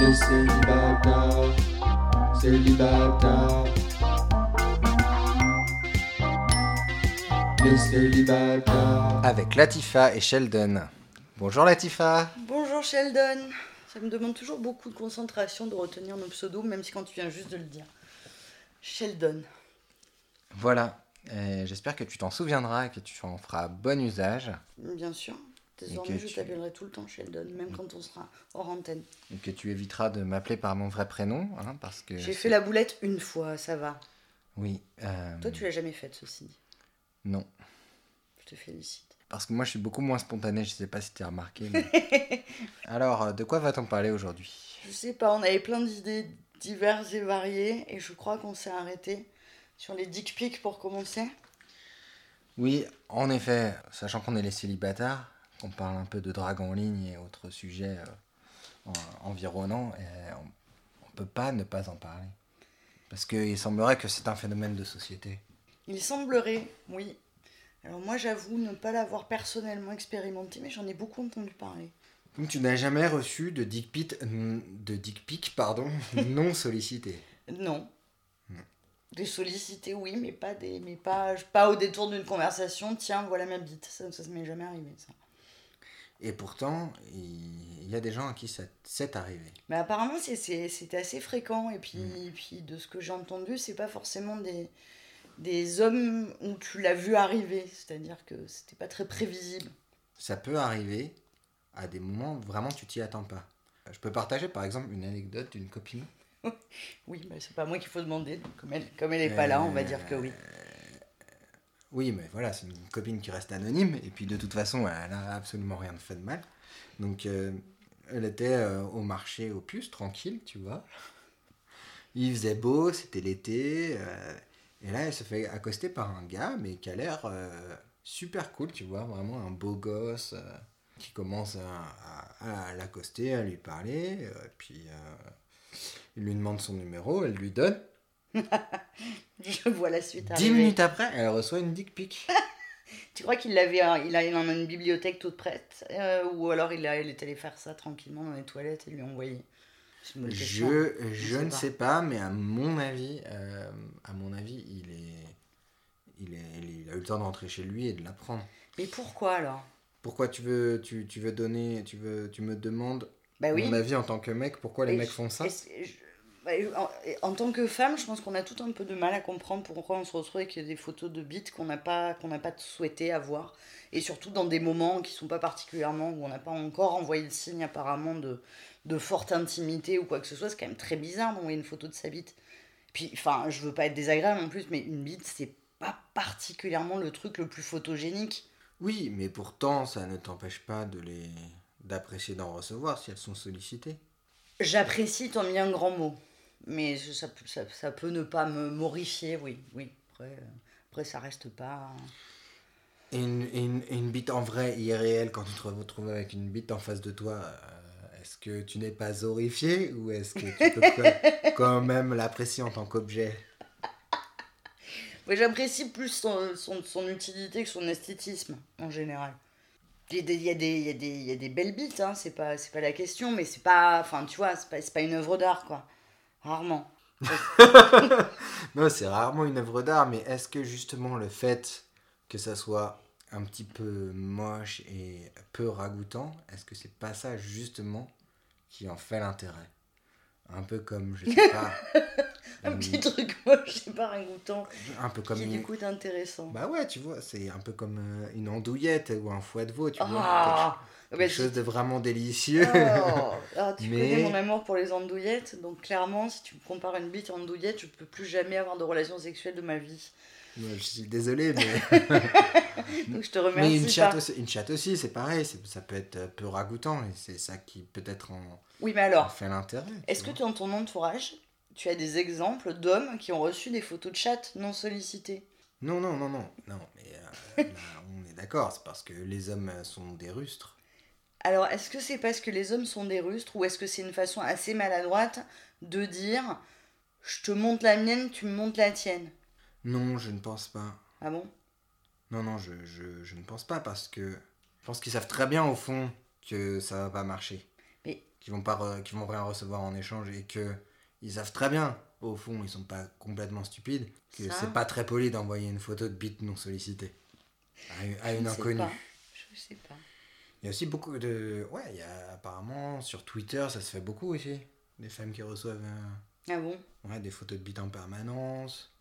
des célibataires, célibataires. Les célibataires. Avec Latifa et Sheldon. Bonjour Latifa. Bonjour Sheldon. Ça me demande toujours beaucoup de concentration de retenir nos pseudos, même si quand tu viens juste de le dire. Sheldon. Voilà. J'espère que tu t'en souviendras et que tu en feras bon usage. Bien sûr. Désormais, je t'appellerai tout le temps Sheldon, même quand on sera hors antenne. Et que tu éviteras de m'appeler par mon vrai prénom, hein, parce que... J'ai fait la boulette une fois, ça va. Oui. Toi, tu l'as jamais faite, ceci dit. Non. Je te félicite. Parce que moi, je suis beaucoup moins spontané, je sais pas si tu as remarqué. Mais... Alors, de quoi va-t-on parler aujourd'hui ? Je sais pas, on avait plein d'idées diverses et variées, et je crois qu'on s'est arrêté sur les dick pics pour commencer. Oui, en effet, sachant qu'on est les célibataires... On parle un peu de drague en ligne et autres sujets environnants. Et on peut pas ne pas en parler. Parce qu'il semblerait que c'est un phénomène de société. Il semblerait, oui. Alors moi, j'avoue ne pas l'avoir personnellement expérimenté, mais j'en ai beaucoup entendu parler. Donc tu n'as jamais reçu de dick pic non sollicité? Non. Des sollicités, oui, mais pas au détour d'une conversation. Tiens, voilà ma bite. Ça m'est jamais arrivé, ça. Et pourtant, il y a des gens à qui ça s'est arrivé. Mais apparemment, c'est assez fréquent. Et puis, de ce que j'ai entendu, c'est pas forcément des hommes où tu l'as vu arriver. C'est-à-dire que c'était pas très prévisible. Ça peut arriver à des moments où vraiment tu t'y attends pas. Je peux partager par exemple une anecdote d'une copine. Oui, mais c'est pas moi qu'il faut demander. Donc, comme elle est pas là, on va dire que oui. Oui, mais voilà, c'est une copine qui reste anonyme, et puis de toute façon, elle n'a absolument rien fait de mal. Donc, elle était au marché aux puces, tranquille, tu vois. Il faisait beau, c'était l'été, et là, elle se fait accoster par un gars, mais qui a l'air super cool, tu vois, vraiment un beau gosse, qui commence à l'accoster, à lui parler, et puis il lui demande son numéro, elle lui donne. Je vois la suite arriver. 10 minutes après, elle reçoit une dick pic. Tu crois qu'il l'avait, il en a une bibliothèque toute prête, ou alors il est allé faire ça tranquillement dans les toilettes et lui envoyer. Je ne sais pas, mais à mon avis, il a eu le temps de rentrer chez lui et de la prendre. Mais pourquoi alors ? Pourquoi tu me demandes mon avis en tant que mec, pourquoi les mecs font ça ? En tant que femme, je pense qu'on a tout un peu de mal à comprendre pourquoi on se retrouve avec des photos de bites qu'on n'a pas souhaité avoir. Et surtout dans des moments qui ne sont pas particulièrement, où on n'a pas encore envoyé le signe apparemment de forte intimité ou quoi que ce soit. C'est quand même très bizarre d'envoyer une photo de sa bite. Puis, enfin, je ne veux pas être désagréable en plus, mais une bite, c'est pas particulièrement le truc le plus photogénique. Oui, mais pourtant, ça ne t'empêche pas d'apprécier d'en recevoir si elles sont sollicitées. J'apprécie ton bien grand mot. Mais ça peut ne pas me mortifier, oui. Après ça reste pas... Une bite en vrai, irréelle, quand tu te retrouves avec une bite en face de toi, est-ce que tu n'es pas horrifié ou est-ce que tu peux quand même l'apprécier en tant qu'objet ? Ouais, j'apprécie plus son utilité que son esthétisme, en général. Il y a des belles bites, hein, c'est pas la question, mais c'est pas... Enfin, tu vois, c'est pas une œuvre d'art, quoi. Rarement. Non, c'est rarement une œuvre d'art, mais est-ce que justement le fait que ça soit un petit peu moche et peu ragoûtant, est-ce que c'est pas ça justement qui en fait l'intérêt ? Un peu comme, je sais pas... un petit truc moche et pas ragoûtant, un peu comme qui du coup est intéressant. Bah ouais, tu vois, c'est un peu comme une andouillette ou un foie de veau, tu vois. Quelque chose de vraiment délicieux. Alors, connais mon amour pour les andouillettes, donc clairement, si tu me compares une bite à une andouillette, je peux plus jamais avoir de relations sexuelles de ma vie. Ouais, je suis désolé, mais. Donc je te remercie. Mais une chatte aussi, c'est pareil, ça peut être peu ragoûtant, et c'est ça qui peut-être en. Oui, mais alors. En fait l'intérêt. Est-ce que dans ton entourage, tu as des exemples d'hommes qui ont reçu des photos de chatte non sollicitées ? Non, mais là, on est d'accord, c'est parce que les hommes sont des rustres. Alors, est-ce que c'est parce que les hommes sont des rustres ou est-ce que c'est une façon assez maladroite de dire « je te montre la mienne, tu me montres la tienne ». Non, je ne pense pas. Ah bon ? Non, je ne pense pas parce que... Je pense qu'ils savent très bien au fond que ça va pas marcher. Mais qui vont rien recevoir en échange, et qu'ils savent très bien, au fond, ils ne sont pas complètement stupides, que ça, c'est pas très poli d'envoyer une photo de bite non sollicitée à une inconnue. Je sais pas. Il y a aussi beaucoup de... Ouais, il y a apparemment, sur Twitter, ça se fait beaucoup aussi, des femmes qui reçoivent... Ah bon ? Ouais, des photos de bite en permanence...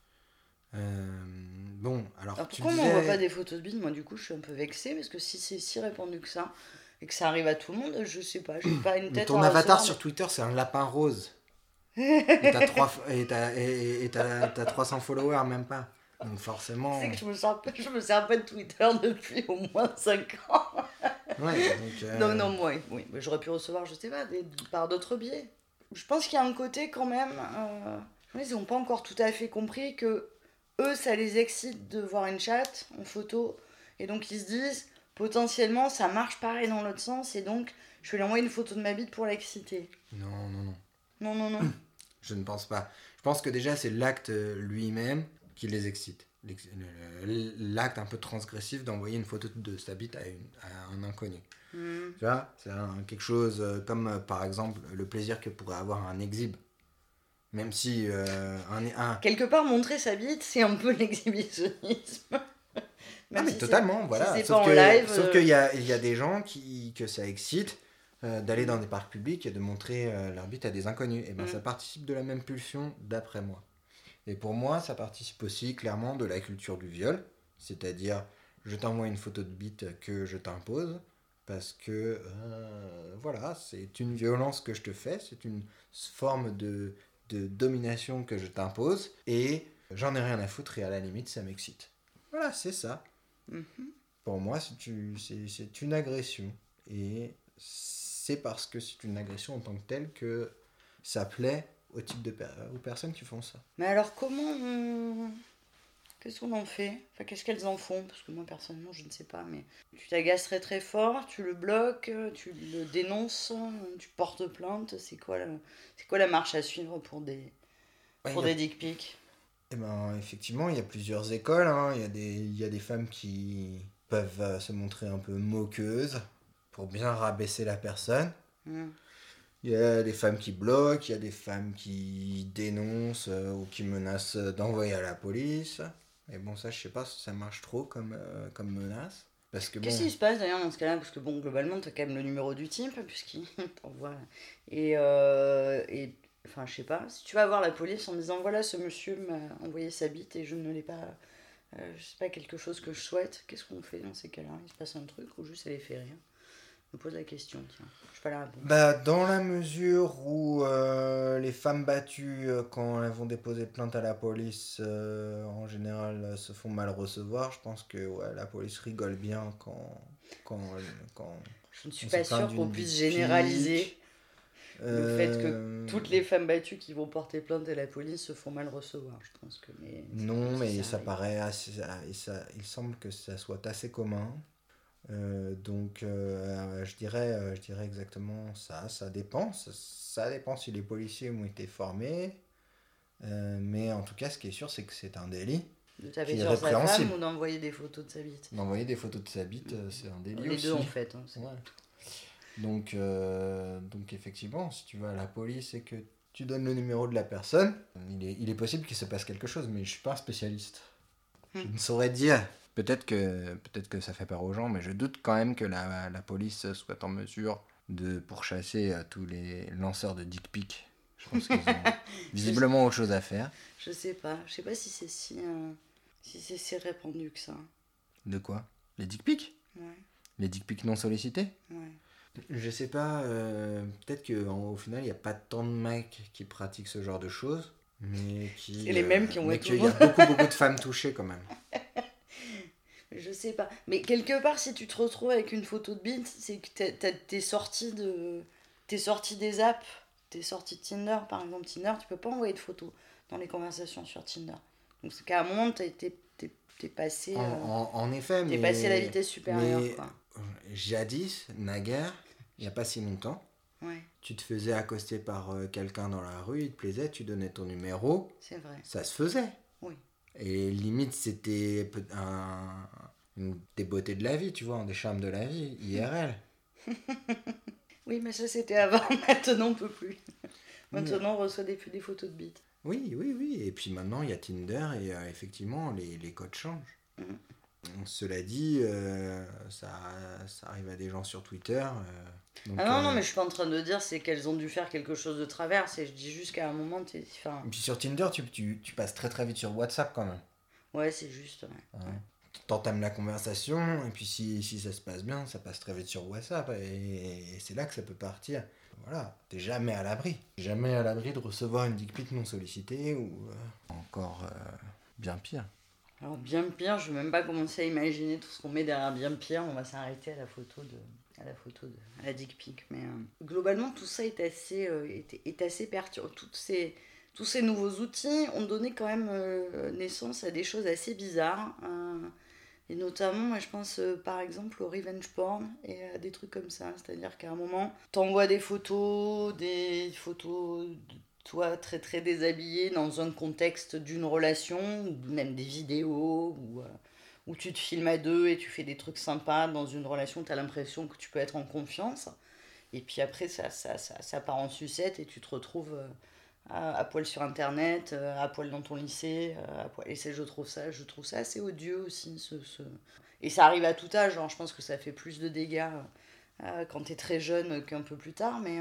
Bon, alors pourquoi on voit pas des photos de bide? Moi du coup je suis un peu vexée parce que si c'est si répandu que ça et que ça arrive à tout le monde, je sais pas, j'ai pas une tête. Ton avatar sur Twitter c'est un lapin rose. Et t'as 300 followers, même pas. Donc forcément. C'est que je me sers pas de Twitter depuis au moins 5 ans. Ouais, donc, non, ouais, oui, mais j'aurais pu recevoir, je sais pas, par d'autres biais. Je pense qu'il y a un côté quand même. Ils n'ont pas encore tout à fait compris que eux, ça les excite de voir une chatte en photo. Et donc, ils se disent, potentiellement, ça marche pareil dans l'autre sens. Et donc, je vais lui envoyer une photo de ma bite pour l'exciter. Non. Je ne pense pas. Je pense que déjà, c'est l'acte lui-même qui les excite. L'acte un peu transgressif d'envoyer une photo de sa bite à un inconnu. Tu vois, c'est quelque chose comme, par exemple, le plaisir que pourrait avoir un exhibe. Même si quelque part montrer sa bite, c'est un peu l'exhibitionnisme. Ah mais si totalement, voilà. Si sauf qu'il y a des gens que ça excite d'aller dans des parcs publics et de montrer leur bite à des inconnus. Et ben ça participe de la même pulsion, d'après moi. Et pour moi, ça participe aussi clairement de la culture du viol, c'est-à-dire je t'envoie une photo de bite que je t'impose. Parce que voilà, c'est une violence que je te fais, c'est une forme de domination que je t'impose, et j'en ai rien à foutre, et à la limite ça m'excite. Voilà, c'est ça. Pour moi c'est une agression, et c'est parce que c'est une agression en tant que telle que ça plaît au type de aux personnes qui font ça. Mais alors qu'est-ce qu'on en fait ? Enfin, qu'est-ce qu'elles en font ? Parce que moi, personnellement, je ne sais pas, mais... Tu t'agaces très fort, tu le bloques, tu le dénonces, tu portes plainte. C'est quoi la marche à suivre pour des dick pics ? Eh ben, effectivement, il y a plusieurs écoles. Hein. Il y a des femmes qui peuvent se montrer un peu moqueuses pour bien rabaisser la personne. Il y a des femmes qui bloquent, il y a des femmes qui dénoncent ou qui menacent d'envoyer à la police... Mais bon, ça, je sais pas si ça marche trop comme menace. Parce que bon... Qu'est-ce qui se passe d'ailleurs dans ce cas-là ? Parce que bon, globalement, t'as quand même le numéro du type, puisqu'il t'envoie. Et enfin, je sais pas, si tu vas voir la police en disant voilà, ce monsieur m'a envoyé sa bite et je ne l'ai pas. Je sais pas, quelque chose que je souhaite, qu'est-ce qu'on fait dans ces cas-là ? Il se passe un truc ou juste ça les fait rire ? Je me pose la question, tiens, je n'ai pas la réponse. Bah, dans la mesure où les femmes battues, quand elles vont déposer plainte à la police, en général, se font mal recevoir, je pense que ouais, la police rigole bien quand je ne suis pas sûre qu'on puisse généraliser le fait que toutes les femmes battues qui vont porter plainte à la police se font mal recevoir, je pense que... Mais, non, mais ça paraît assez... Il semble que ça soit assez commun. Donc je dirais exactement ça dépend si les policiers ont été formés, mais en tout cas ce qui est sûr c'est que c'est un délit qui est répréhensible. Ou d'envoyer des photos de sa bite c'est un délit les aussi. Deux en fait hein, c'est... Ouais. Donc effectivement si tu vas à la police et que tu donnes le numéro de la personne, il est possible qu'il se passe quelque chose, mais je suis pas un spécialiste. Je ne saurais dire. Peut-être que ça fait peur aux gens, mais je doute quand même que la police soit en mesure de pourchasser tous les lanceurs de dick pics. Je pense qu'ils ont visiblement autre chose à faire. Je sais pas si c'est si répandu que ça. De quoi ? Les dick pics ? Ouais. Les dick pics non sollicités ? Ouais. Je sais pas. Peut-être qu'au final, il n'y a pas tant de mecs qui pratiquent ce genre de choses, mais qui. C'est les mêmes qui ont été. Qu'il y a beaucoup de femmes touchées quand même. Je sais pas. Mais quelque part, si tu te retrouves avec une photo de bite, c'est que t'es sorti des apps. T'es sorti de Tinder, par exemple. Tinder, tu peux pas envoyer de photos dans les conversations sur Tinder. Donc c'est qu'à un moment, t'es passé... en effet, mais... T'es passé à la vitesse supérieure, mais, quoi. Jadis, naguère, il y a pas si longtemps, ouais. Tu te faisais accoster par quelqu'un dans la rue, il te plaisait, tu donnais ton numéro. C'est vrai. Ça se faisait. Oui. Et limite, c'était des beautés de la vie, tu vois, des charmes de la vie, IRL. Oui, mais ça c'était avant, maintenant on peut plus. Maintenant on reçoit des photos de bites. Oui, et puis maintenant il y a Tinder et effectivement les codes changent. Mmh. Cela dit, ça arrive à des gens sur Twitter. Donc, non, mais je suis pas en train de dire c'est qu'elles ont dû faire quelque chose de travers, et je dis juste qu'à un moment... Et puis sur Tinder, tu passes très très vite sur WhatsApp quand même. Ouais, c'est juste. Ouais. T'entames la conversation, et puis si ça se passe bien, ça passe très vite sur WhatsApp, et c'est là que ça peut partir. Voilà, t'es jamais à l'abri. T'es jamais à l'abri de recevoir une dick pic non sollicitée, ou encore bien pire. Alors bien pire, je ne vais même pas commencer à imaginer tout ce qu'on met derrière bien pire, on va s'arrêter à la dick pic. Mais globalement, tout ça est assez perturbant. Tous ces nouveaux outils ont donné quand même naissance à des choses assez bizarres. Et notamment, moi, je pense par exemple au revenge porn et à des trucs comme ça. C'est-à-dire qu'à un moment, t'envoies des photos de toi très très déshabillé dans un contexte d'une relation, ou même des vidéos, où tu te filmes à deux et tu fais des trucs sympas dans une relation, t'as l'impression que tu peux être en confiance. Et puis après, ça part en sucette et tu te retrouves... à poil sur internet, à poil dans ton lycée, à poil... Et je trouve ça assez odieux aussi. Et ça arrive à tout âge, genre, je pense que ça fait plus de dégâts quand t'es très jeune qu'un peu plus tard, mais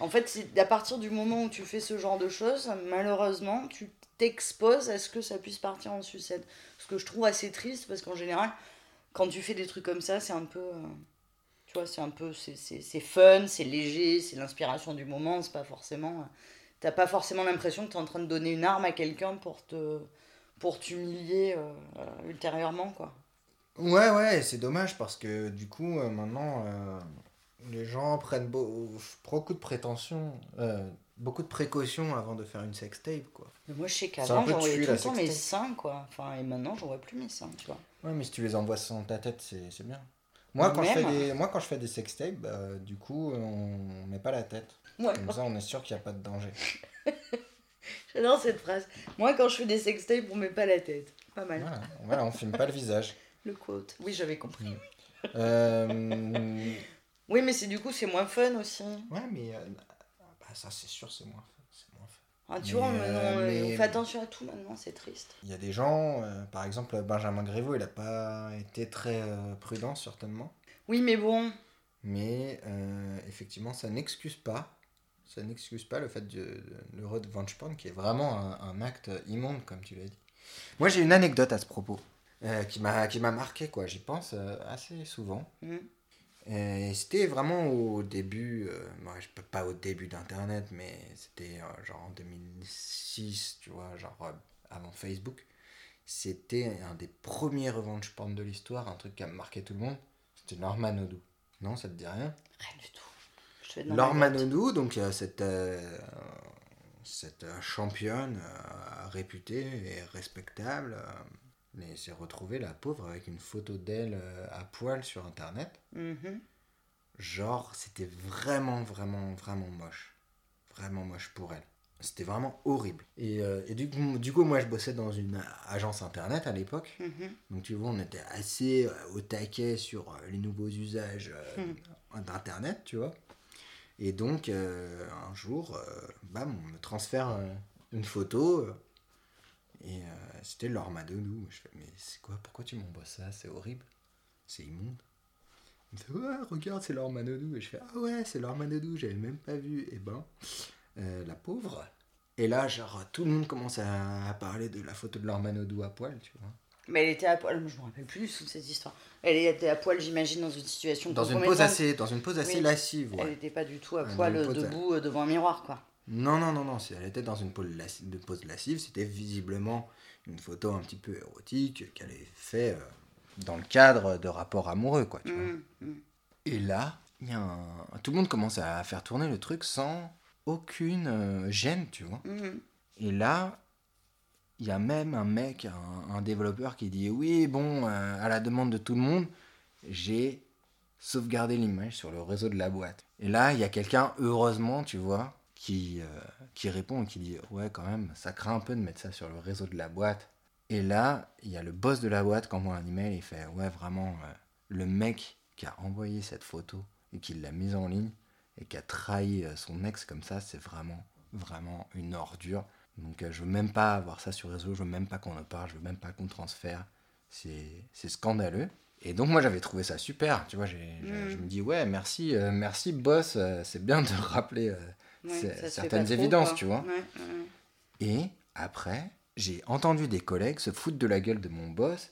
en fait, c'est à partir du moment où tu fais ce genre de choses, malheureusement, tu t'exposes à ce que ça puisse partir en sucette. Ce que je trouve assez triste, parce qu'en général, quand tu fais des trucs comme ça, c'est un peu... Tu vois, c'est fun, c'est léger, c'est l'inspiration du moment, c'est pas forcément... T'as pas forcément l'impression que t'es en train de donner une arme à quelqu'un pour t'humilier ultérieurement, quoi. Ouais, c'est dommage, parce que du coup, maintenant, les gens prennent beaucoup de précautions avant de faire une sextape, quoi. Mais moi, je sais qu'avant, j'envoyais tout le temps mes seins, quoi. Enfin, et maintenant, j'envoie plus mes seins, tu vois. Ouais, mais si tu les envoies sans ta tête, c'est bien. Moi, quand je fais des sextapes, du coup, on met pas la tête. Ouais. Comme ça, on est sûr qu'il n'y a pas de danger. J'adore cette phrase. Moi, quand je fais des sextapes, on met pas la tête. Pas mal. Voilà, on filme pas le visage. Le quote. Oui, j'avais compris. Oui, mais c'est moins fun aussi. Ouais, mais ça, c'est sûr, c'est moins fun. Ah, tu vois, on fait attention à tout maintenant, c'est triste. Il y a des gens, par exemple Benjamin Griveaux, il n'a pas été très prudent certainement. Oui, mais bon. Mais effectivement, ça n'excuse pas le fait de revenge porn, qui est vraiment un acte immonde, comme tu l'as dit. Moi, j'ai une anecdote à ce propos, qui m'a marqué, quoi. J'y pense assez souvent. Et c'était vraiment au début, pas au début d'internet, mais c'était genre en 2006, tu vois, genre avant Facebook. C'était un des premiers revenge porn de l'histoire, un truc qui a marqué tout le monde. C'était Norman Houdou. Non, ça te dit rien ? Rien du tout. Je te fais de Laure Manaudou, donc cette championne réputée et respectable, mais s'est retrouvée, la pauvre, avec une photo d'elle à poil sur internet. Genre, c'était vraiment, vraiment, vraiment moche. Vraiment moche pour elle. C'était vraiment horrible. Et du coup, moi, je bossais dans une agence internet à l'époque. Donc, tu vois, on était assez au taquet sur les nouveaux usages d'internet, tu vois. Et donc, un jour, bam, on me transfère une photo... Et c'était Laure Manaudou. Je fais, mais c'est quoi ? Pourquoi tu m'envoies ça ? C'est horrible. C'est immonde. Il me fait, ouais, regarde, c'est Laure Manaudou. Et je fais, ah ouais, c'est Laure Manaudou, j'avais même pas vu. Et la pauvre. Et là, genre, tout le monde commence à parler de la photo de Laure Manaudou à poil, tu vois. Mais elle était à poil, je me rappelle plus de cette histoire. Elle était à poil, j'imagine, dans une situation... Dans une pose assez oui, lascive, ouais. Elle n'était pas du tout à poil debout devant un miroir, quoi. Non, elle était dans une pose lascive, c'était visiblement une photo un petit peu érotique qu'elle avait fait dans le cadre de rapports amoureux, quoi, tu vois. Et là, tout le monde commence à faire tourner le truc sans aucune gêne, tu vois. Et là, il y a même un mec, un développeur qui dit « Oui, bon, à la demande de tout le monde, j'ai sauvegardé l'image sur le réseau de la boîte. » Et là, il y a quelqu'un, heureusement, tu vois, qui répond et qui dit « Ouais, quand même, ça craint un peu de mettre ça sur le réseau de la boîte. » Et là, il y a le boss de la boîte qui envoie un email et il fait « Ouais, vraiment, le mec qui a envoyé cette photo et qui l'a mise en ligne et qui a trahi son ex comme ça, c'est vraiment, vraiment une ordure. Donc je veux même pas avoir ça sur réseau, je veux même pas qu'on en parle, je veux même pas qu'on transfère. C'est scandaleux. Et donc moi j'avais trouvé ça super, tu vois, je me dis ouais merci boss, c'est bien de rappeler certaines évidences, tu vois. Ouais. Et après j'ai entendu des collègues se foutre de la gueule de mon boss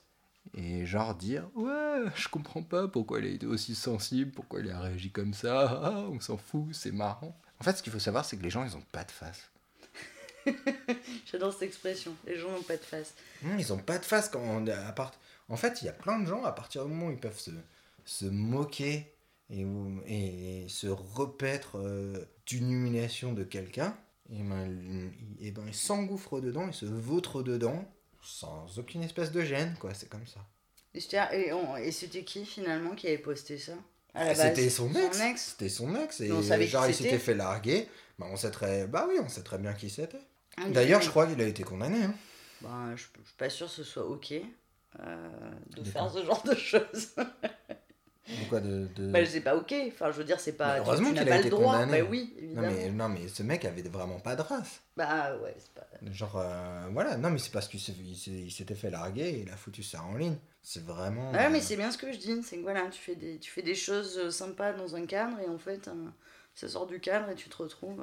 et genre dire ouais je comprends pas pourquoi il a été aussi sensible, pourquoi il a réagi comme ça, ah, on s'en fout, c'est marrant. En fait ce qu'il faut savoir c'est que les gens ils ont pas de face. J'adore cette expression, les gens n'ont pas de face. Ils n'ont pas de face quand on En fait, il y a plein de gens, à partir du moment où ils peuvent se moquer et se repaître d'une humiliation de quelqu'un, et ben, ils s'engouffrent dedans, ils se vautrent dedans, sans aucune espèce de gêne, quoi, c'est comme ça. Et c'était qui, finalement, qui avait posté ça à la base, c'était son ex. C'était son ex, et genre, il s'était fait larguer. Bah, on sait très bien qui c'était. Okay. D'ailleurs, je crois qu'il a été condamné. Hein. Bah, je suis pas sûre que ce soit OK. Faire ce genre de choses. De quoi je sais pas, OK. Enfin, je veux dire, c'est pas. Heureusement qu'il a été condamné. Bah oui, évidemment. Non mais ce mec avait vraiment pas de race. Bah ouais, c'est pas. Genre voilà, non mais c'est parce qu'il s'était fait larguer et il a foutu ça en ligne. C'est vraiment. Ouais, mais c'est bien ce que je dis, c'est que voilà, tu fais des choses sympas dans un cadre et en fait ça sort du cadre et tu te retrouves.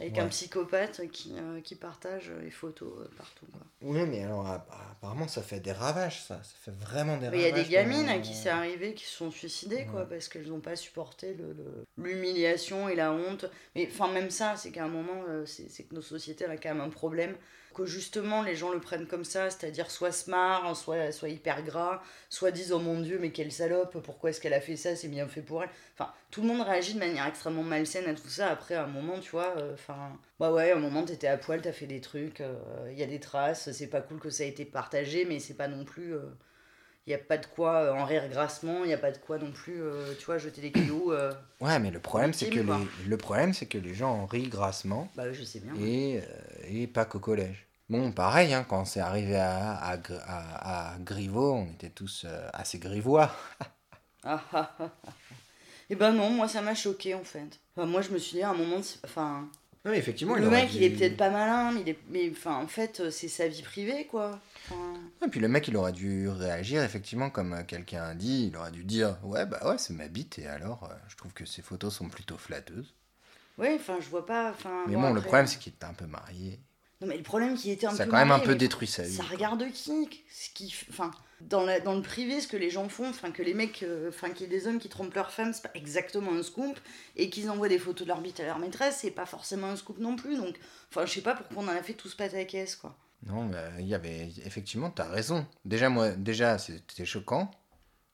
Avec un psychopathe qui partage les photos partout. Quoi. Oui, mais alors apparemment ça fait des ravages, ça. Ça fait vraiment des ravages. Il y a des gamines à qui c'est arrivé qui se sont suicidées, quoi, parce qu'elles n'ont pas supporté l'humiliation et la honte. Mais enfin, même ça, c'est qu'à un moment, c'est que nos sociétés, elles ont quand même un problème. Que justement, les gens le prennent comme ça, c'est-à-dire soit se marrent, soit hyper gras, soit disent oh mon Dieu, mais quelle salope, pourquoi est-ce qu'elle a fait ça, c'est bien fait pour elle. Enfin, tout le monde réagit de manière extrêmement malsaine à tout ça. Après, à un moment, tu vois, à un moment, t'étais à poil, t'as fait des trucs, y a des traces, c'est pas cool que ça ait été partagé, mais c'est pas non plus. Y a pas de quoi en rire grassement, y a pas de quoi non plus, tu vois, jeter des kilos. Ouais, mais le problème, c'est que les gens en rient grassement. Bah, je sais bien. Et pas qu'au collège. Bon, pareil, hein, quand c'est arrivé à Griveaux, on était tous assez grivois. Et ben non, moi ça m'a choqué en fait. Enfin, moi je me suis dit à un moment, enfin. Non, mais effectivement, le mec, il est peut-être pas malin, mais enfin, en fait, c'est sa vie privée, quoi. Enfin... Et puis le mec, il aurait dû réagir, effectivement, comme quelqu'un a dit, il aurait dû dire « Ouais, bah ouais, c'est ma bite, et alors, je trouve que ces photos sont plutôt flatteuses. » Oui, enfin, je vois pas... Mais bon, après... le problème, c'est qu'il était un peu marié. Non, mais le problème, qu'il était un peu marié... Ça a quand même un peu détruit sa vie. Ça regarde qui... Enfin, dans le privé, ce que les gens font, enfin, que les mecs... Enfin, qu'il y ait des hommes qui trompent leurs femmes, c'est pas exactement un scoop, et qu'ils envoient des photos de leur bite à leur maîtresse, c'est pas forcément un scoop non plus, donc... Enfin, je sais pas pourquoi on en a fait tous pataquès, quoi. Non, il y avait... Effectivement, t'as raison. Déjà, c'était choquant.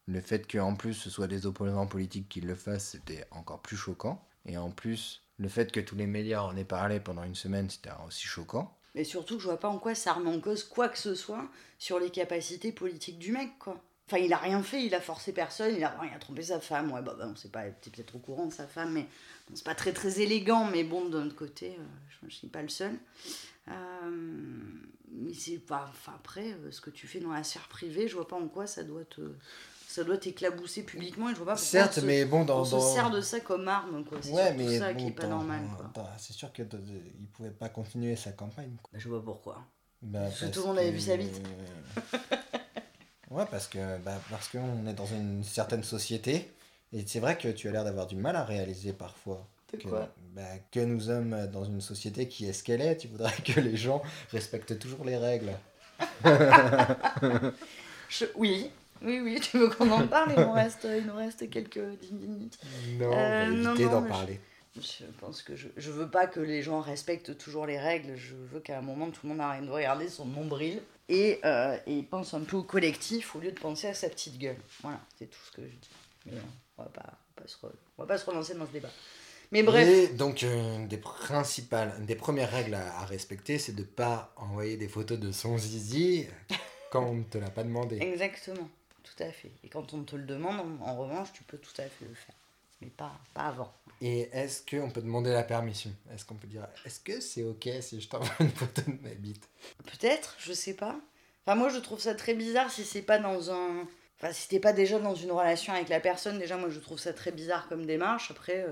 Le fait qu'en plus, ce soit des opposants politiques qui le fassent, c'était encore plus choquant. Et en plus, le fait que tous les médias en aient parlé pendant une semaine, c'était aussi choquant. Mais surtout, je vois pas en quoi ça remet en cause quoi que ce soit sur les capacités politiques du mec, quoi. Enfin, il a rien fait, il a forcé personne, il a trompé sa femme. Ouais, bah on sait pas, elle était peut-être au courant de sa femme, mais bon, c'est pas très très élégant, mais bon, d'un autre côté, je suis pas le seul. Mais c'est pas... Enfin, après, ce que tu fais dans la sphère privée, je vois pas en quoi ça doit t'éclabousser publiquement, et je vois pas pourquoi certes, on se sert de ça comme arme, quoi. C'est surtout ça qui est pas normal, quoi. C'est sûr qu'il pouvait pas continuer sa campagne, quoi. Bah, je vois pourquoi. Bah, parce que tout le monde avait vu sa bite. Ouais, parce que on est dans une certaine société, et c'est vrai que tu as l'air d'avoir du mal à réaliser parfois. Que nous sommes dans une société qui est ce qu'elle est, tu voudrais que les gens respectent toujours les règles. Oui, tu veux qu'on en parle, il nous reste quelques 10 minutes. Non, on va éviter d'en parler. Je pense que je veux pas que les gens respectent toujours les règles, je veux qu'à un moment tout le monde arrête de regarder son nombril et pense un peu au collectif au lieu de penser à sa petite gueule. Voilà, c'est tout ce que je dis. Mais non, on va pas se relancer dans ce débat. Mais bref. Et donc, des premières règles à respecter, c'est de ne pas envoyer des photos de son zizi quand on ne te l'a pas demandé. Exactement, tout à fait. Et quand on te le demande, en revanche, tu peux tout à fait le faire. Mais pas avant. Et est-ce qu'on peut demander la permission ? Est-ce qu'on peut dire, est-ce que c'est OK si je t'envoie une photo de ma bite ? Peut-être, je sais pas. Enfin, moi, je trouve ça très bizarre si c'est pas dans un... Enfin, si t'es pas déjà dans une relation avec la personne, déjà, moi, je trouve ça très bizarre comme démarche. Après,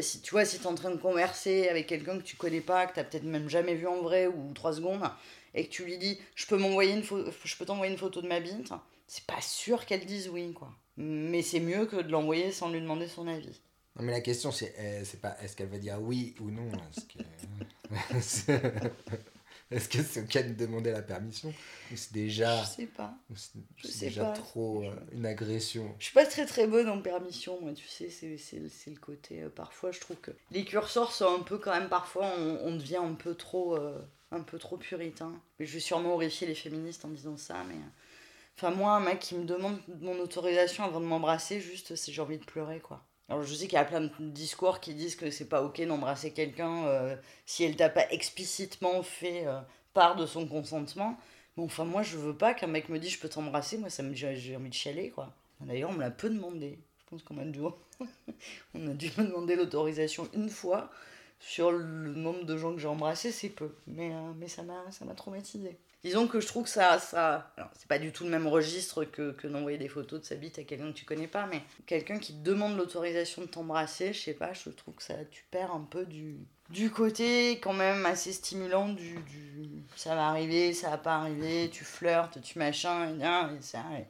si, tu vois, si t'es en train de converser avec quelqu'un que tu connais pas, que t'as peut-être même jamais vu en vrai ou 3 secondes, et que tu lui dis « je peux t'envoyer une photo de ma bite », c'est pas sûr qu'elle dise oui, quoi. Mais c'est mieux que de l'envoyer sans lui demander son avis. Non, mais la question, c'est pas est-ce qu'elle va dire oui ou non. Est-ce que c'est au cas de demander la permission ou c'est déjà... Je sais pas. C'est déjà trop une agression. Je suis pas très bonne en permission, moi, tu sais, c'est le côté... parfois, je trouve que les curseurs sont un peu quand même... Parfois, on devient un peu trop puritain. Je vais sûrement horrifier les féministes en disant ça, mais... Enfin, moi, un mec qui me demande mon autorisation avant de m'embrasser, juste, c'est j'ai envie de pleurer, quoi. Alors, je sais qu'il y a plein de discours qui disent que c'est pas ok d'embrasser quelqu'un si elle t'a pas explicitement fait part de son consentement. Mais enfin, moi, je veux pas qu'un mec me dise je peux t'embrasser. Moi, ça me j'ai envie de chialer, quoi. D'ailleurs, on me l'a peu demandé. Je pense qu'on m'a dû... on a dû me demander l'autorisation une fois. Sur le nombre de gens que j'ai embrassés, c'est peu. Mais ça m'a traumatisée. Disons que je trouve que ça... Alors, c'est pas du tout le même registre que d'envoyer des photos de sa bite à quelqu'un que tu connais pas, mais quelqu'un qui te demande l'autorisation de t'embrasser, je sais pas, je trouve que ça, tu perds un peu du côté quand même assez stimulant du ça va arriver, ça va pas arriver, tu flirtes, tu machin, et ça... Et...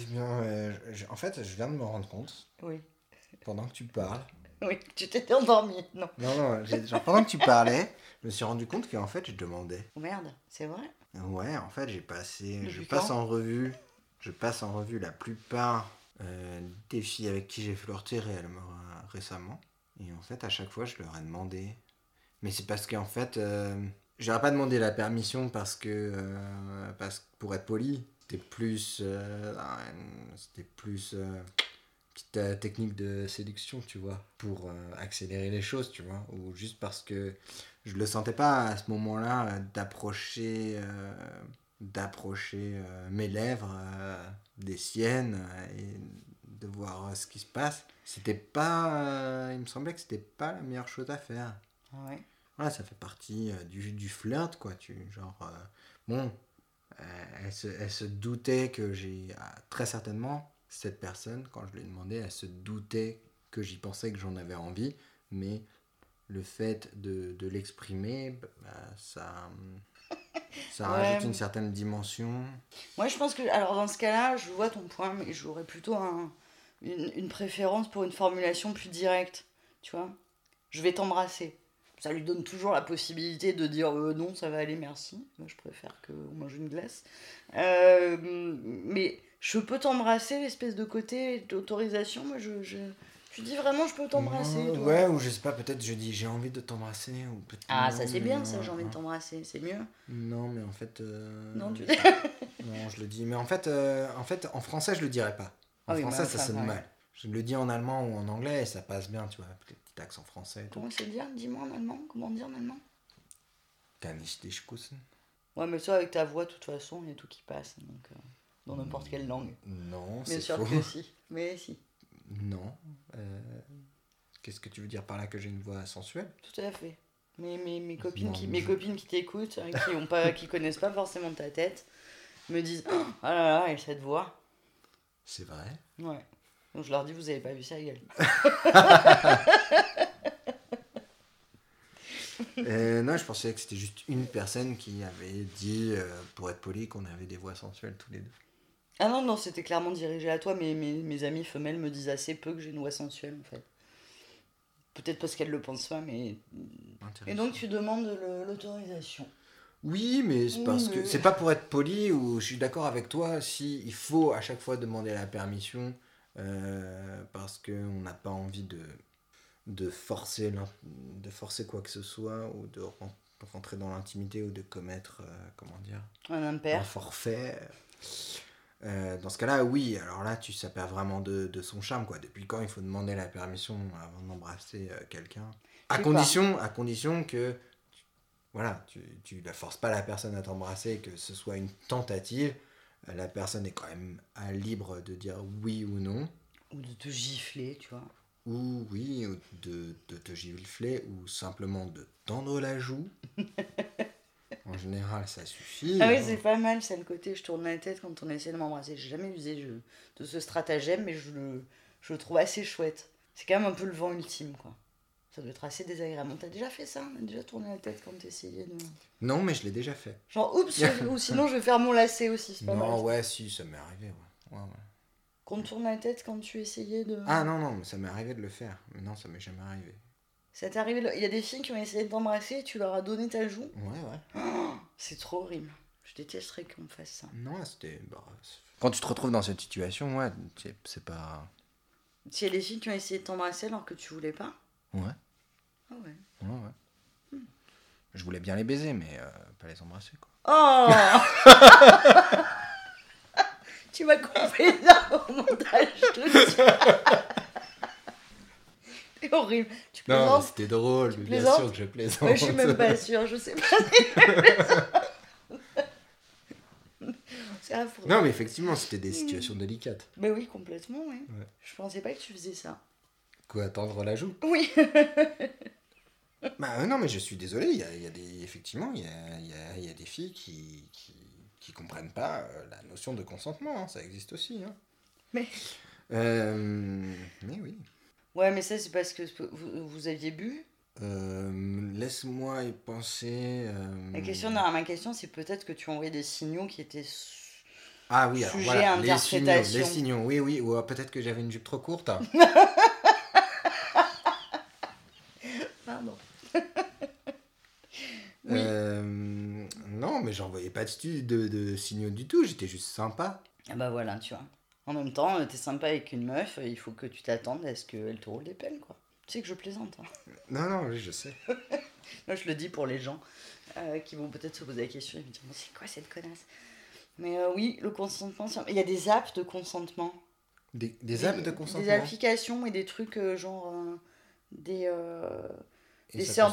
Eh bien, en fait, je viens de me rendre compte, oui, pendant que tu parles... Oui, tu t'étais endormie, non. Non, pendant que tu parlais, je me suis rendu compte qu'en fait, je demandais. Oh merde, c'est vrai ? Ouais, en fait, je passe en revue la plupart des filles avec qui j'ai flirté réellement récemment. Et en fait, à chaque fois, je leur ai demandé. Mais c'est parce qu'en fait, je leur ai pas demandé la permission parce que pour être poli, c'était plus petite technique de séduction, tu vois, pour accélérer les choses, tu vois, ou juste parce que je le sentais pas à ce moment-là d'approcher mes lèvres des siennes et de voir ce qui se passe. C'était pas... il me semblait que c'était pas la meilleure chose à faire. Ouais. Voilà, ça fait partie du flirt, quoi, tu... Genre, elle se doutait que j'ai... Très certainement... Cette personne, quand je lui ai demandé, elle se doutait que j'y pensais, que j'en avais envie, mais le fait de l'exprimer, bah, ça rajoute une certaine dimension. Moi, je pense que, alors dans ce cas-là, je vois ton point, mais j'aurais plutôt une préférence pour une formulation plus directe, tu vois. Je vais t'embrasser. Ça lui donne toujours la possibilité de dire non, ça va aller, merci. Moi, je préfère qu'on mange une glace. Mais... Je peux t'embrasser, l'espèce de côté d'autorisation. Moi, tu dis vraiment, je peux t'embrasser. Non, ouais, ou je sais pas, peut-être je dis j'ai envie de t'embrasser. Ou peut-être ah, non, ça c'est bien, ça, j'ai envie de t'embrasser, c'est mieux. Non, mais en fait. Non, tu dis. Non, je le dis. Mais en fait, en français, je le dirais pas. En français, ça sonne mal. Je le dis en allemand ou en anglais et ça passe bien, tu vois, petit accent français. Comment c'est dire ? Dis-moi en allemand. Comment dire en allemand ? Kann ich dich küssen ? Ouais, mais toi, avec ta voix, de toute façon, il y a tout qui passe. Donc. Dans n'importe quelle langue. Non, c'est faux. Bien sûr que si. Mais si. Non. Qu'est-ce que tu veux dire par là, que j'ai une voix sensuelle ? Tout à fait. Mais mes copines qui t'écoutent, qui connaissent pas forcément ta tête, me disent oh, « Ah là là, elle a cette voix. » C'est vrai ? Ouais. Donc je leur dis « Vous avez pas vu sa gueule. » Non, je pensais que c'était juste une personne qui avait dit, pour être poli, qu'on avait des voix sensuelles tous les deux. Ah non, c'était clairement dirigé à toi, mais mes amies femelles me disent assez peu que j'ai une voix sensuelle, en fait. Peut-être parce qu'elles le pensent pas, mais... Et donc tu demandes l'autorisation. Oui, mais c'est parce que... C'est pas pour être poli, ou je suis d'accord avec toi, si il faut à chaque fois demander la permission, parce qu'on n'a pas envie de forcer quoi que ce soit, ou de rentrer dans l'intimité, ou de commettre un forfait. Dans ce cas-là, oui, alors là ça perd vraiment de son charme, quoi. Depuis quand il faut demander la permission avant d'embrasser quelqu'un, à condition que voilà, tu ne forces pas la personne à t'embrasser, que ce soit une tentative. La personne est quand même libre de dire oui ou non, ou de te gifler, tu vois. Ou oui, de te gifler, ou simplement de tendre la joue. En général, ça suffit. Ah oui, c'est pas mal, ça, le côté je tourne la tête quand on essaie de m'embrasser. J'ai jamais usé de ce stratagème, mais je le trouve assez chouette. C'est quand même un peu le vent ultime, quoi. Ça doit être assez désagréable. T'as déjà fait ça? T'as déjà tourné la tête quand t'essayais de... Non, mais je l'ai déjà fait. Genre, oups, ou sinon je vais faire mon lacet aussi, c'est pas mal. Non, ouais, si, ça m'est arrivé, ouais. Qu'on te tourne la tête quand tu essayais de... Ah non, mais ça m'est arrivé de le faire. Mais non, ça m'est jamais arrivé. Ça t'est arrivé... Il y a des filles qui ont essayé de t'embrasser et tu leur as donné ta joue. Ouais. Oh, c'est trop horrible. Je détesterais qu'on me fasse ça. Non, c'était... Bah, quand tu te retrouves dans cette situation, ouais, c'est pas... Il y a des filles qui ont essayé de t'embrasser alors que tu voulais pas. Ouais. Ah ouais. Ouais. Je voulais bien les baiser, mais pas les embrasser, quoi. Oh. Tu m'as coupé là au montage, je te C'est horrible. Tu plaisantes? Non, c'était drôle, mais bien sûr que je plaisante. Ouais, je suis même pas sûre, je sais pas si je plaisante. C'est affreux. Non, mais effectivement, c'était des situations délicates. Mais oui, complètement, oui. Ouais. Je pensais pas que tu faisais ça. Quoi, tendre la joue? Oui. Bah non, mais je suis désolé, il y a des filles qui comprennent pas la notion de consentement, hein, ça existe aussi. Hein. Mais oui. Ouais, mais ça, c'est parce que vous aviez bu. Laisse-moi y penser. Ma question, c'est peut-être que tu envoyais des signaux qui étaient sujets à interprétation. Les signaux, oui. Ou peut-être que j'avais une jupe trop courte. Hein. Pardon. Oui. Non, mais j'envoyais pas de signaux du tout, j'étais juste sympa. Ah bah voilà, tu vois. En même temps, t'es sympa avec une meuf, il faut que tu t'attendes à ce qu'elle te roule des pelles, quoi. Tu sais que je plaisante. Hein. Non, oui, je sais. Moi, je le dis pour les gens qui vont peut-être se poser la question et me dire, c'est quoi cette connasse ? Mais oui, le consentement, il y a des apps de consentement. Des apps de consentement ? Des applications et des trucs genre... Des third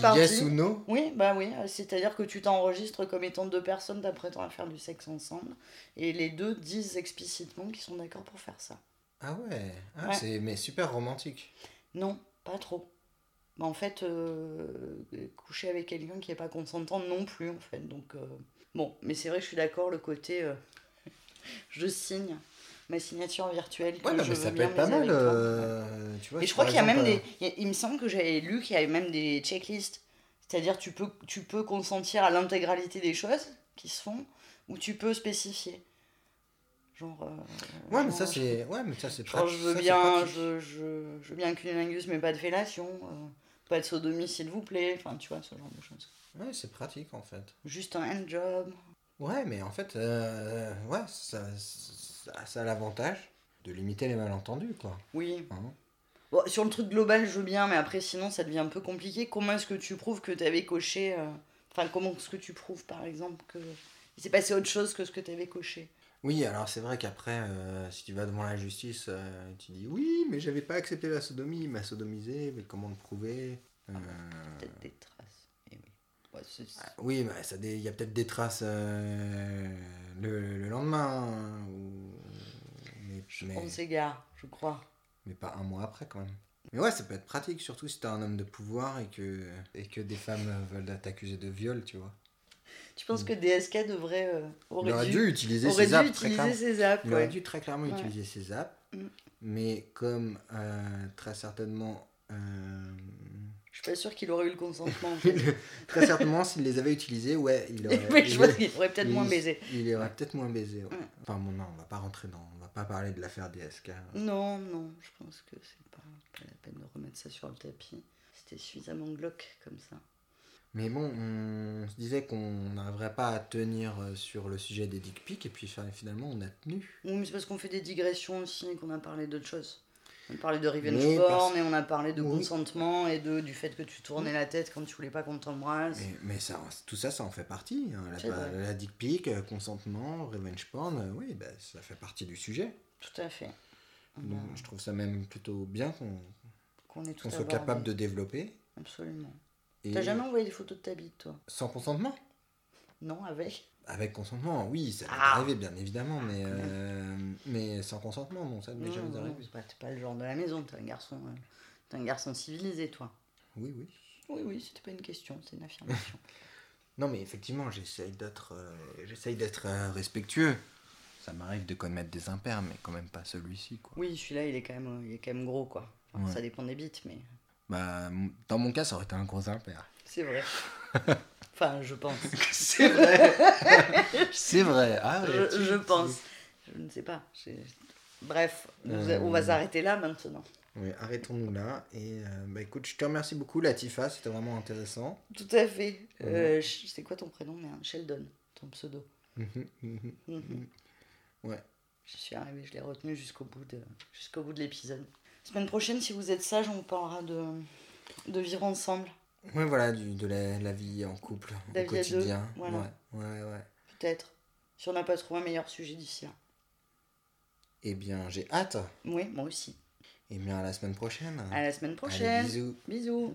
parties. Yes ou no ? Oui, bah oui. C'est-à-dire que tu t'enregistres comme étant deux personnes t'apprêtant à faire du sexe ensemble. Et les deux disent explicitement qu'ils sont d'accord pour faire ça. Ah ouais, ouais. Mais super romantique. Non, pas trop. Bah, en fait, coucher avec quelqu'un qui n'est pas consentant non plus, en fait. Donc, bon, mais c'est vrai, je suis d'accord, le côté je signe. Ma signature virtuelle que je veux bien pas mal, tu vois. Et je crois qu'il y a même il me semble que j'avais lu qu'il y avait même des checklists. C'est-à-dire tu peux consentir à l'intégralité des choses qui se font ou tu peux spécifier. Genre mais ça c'est genre, je veux bien un cunnilingus mais pas de fellation, pas de sodomie s'il vous plaît, enfin tu vois ce genre de choses. Ouais, c'est pratique en fait. Juste un handjob. Ouais, mais en fait ça a l'avantage de limiter les malentendus, quoi. Oui. Hein? Bon, sur le truc global, je veux bien, mais après, sinon, ça devient un peu compliqué. Comment est-ce que tu prouves que tu avais coché... comment est-ce que tu prouves, par exemple, qu'il s'est passé autre chose que ce que tu avais coché? Oui, alors c'est vrai qu'après, si tu vas devant la justice, tu dis « Oui, mais j'avais pas accepté la sodomie, il m'a sodomisé, mais comment le prouver ?» Peut-être des traces. Eh oui, il y a peut-être des traces le lendemain, hein, ou... On s'égare, je crois. Mais pas un mois après, quand même. Mais ouais, ça peut être pratique, surtout si t'as un homme de pouvoir et que des femmes veulent t'accuser de viol, tu vois. Tu penses que DSK devrait... Il aurait dû très clairement utiliser ses apps. Mais comme très certainement... Je suis pas sûre qu'il aurait eu le consentement. En fait. Très certainement, s'il les avait utilisés, il aurait... Mais je pense qu'il aurait peut-être moins baisé. Il aurait peut-être moins baisé, ouais. Enfin bon, non, on va pas parler de l'affaire DSK. Non, je pense que c'est pas la peine de remettre ça sur le tapis. C'était suffisamment glauque comme ça. Mais bon, on se disait qu'on n'arriverait pas à tenir sur le sujet des dick pics, et puis finalement, on a tenu. Oui, mais c'est parce qu'on fait des digressions aussi, et qu'on a parlé d'autres choses. On parlait de revenge porn et on a parlé de consentement et du fait que tu tournais la tête quand tu voulais pas qu'on t'embrasse. Mais ça, tout ça, ça en fait partie. Hein. La dick pic, consentement, revenge porn, ça fait partie du sujet. Tout à fait. Donc, je trouve ça même plutôt bien qu'on soit capable de développer. Absolument. Et t'as jamais envoyé des photos de ta bite, toi? Sans consentement? Non, avec. Avec consentement, oui, ça m'est arrivé, bien évidemment, mais sans consentement, bon, ça ne m'est jamais arrivé. T'es pas le genre de la maison, t'es un garçon civilisé, toi. Oui. Oui, c'était pas une question, c'est une affirmation. Non, mais effectivement, j'essaye d'être respectueux. Ça m'arrive de commettre des impairs, mais quand même pas celui-ci, quoi. Oui, celui-là, il est quand même gros, quoi. Enfin, ouais. Ça dépend des bits, mais... Bah, dans mon cas, ça aurait été un gros impair. C'est vrai. Enfin, je pense. C'est vrai. C'est vrai. Ah, ouais, je pense. Je ne sais pas. Bref, on va s'arrêter là maintenant. Oui, arrêtons-nous là. Et bah écoute, je te remercie beaucoup, Latifa, c'était vraiment intéressant. Tout à fait. C'est quoi ton prénom, merde ? Sheldon, ton pseudo. Ouais. Je suis arrivée, je l'ai retenu jusqu'au bout de l'épisode. Semaine prochaine, si vous êtes sage, on parlera de vivre ensemble. Ouais, voilà, de la vie en couple, la au vie quotidien. À deux, voilà. Ouais. Peut-être. Si on n'a pas trouvé un meilleur sujet d'ici là. Eh bien, j'ai hâte. Oui, moi aussi. Eh bien, à la semaine prochaine. À la semaine prochaine. Allez, bisous. Bisous.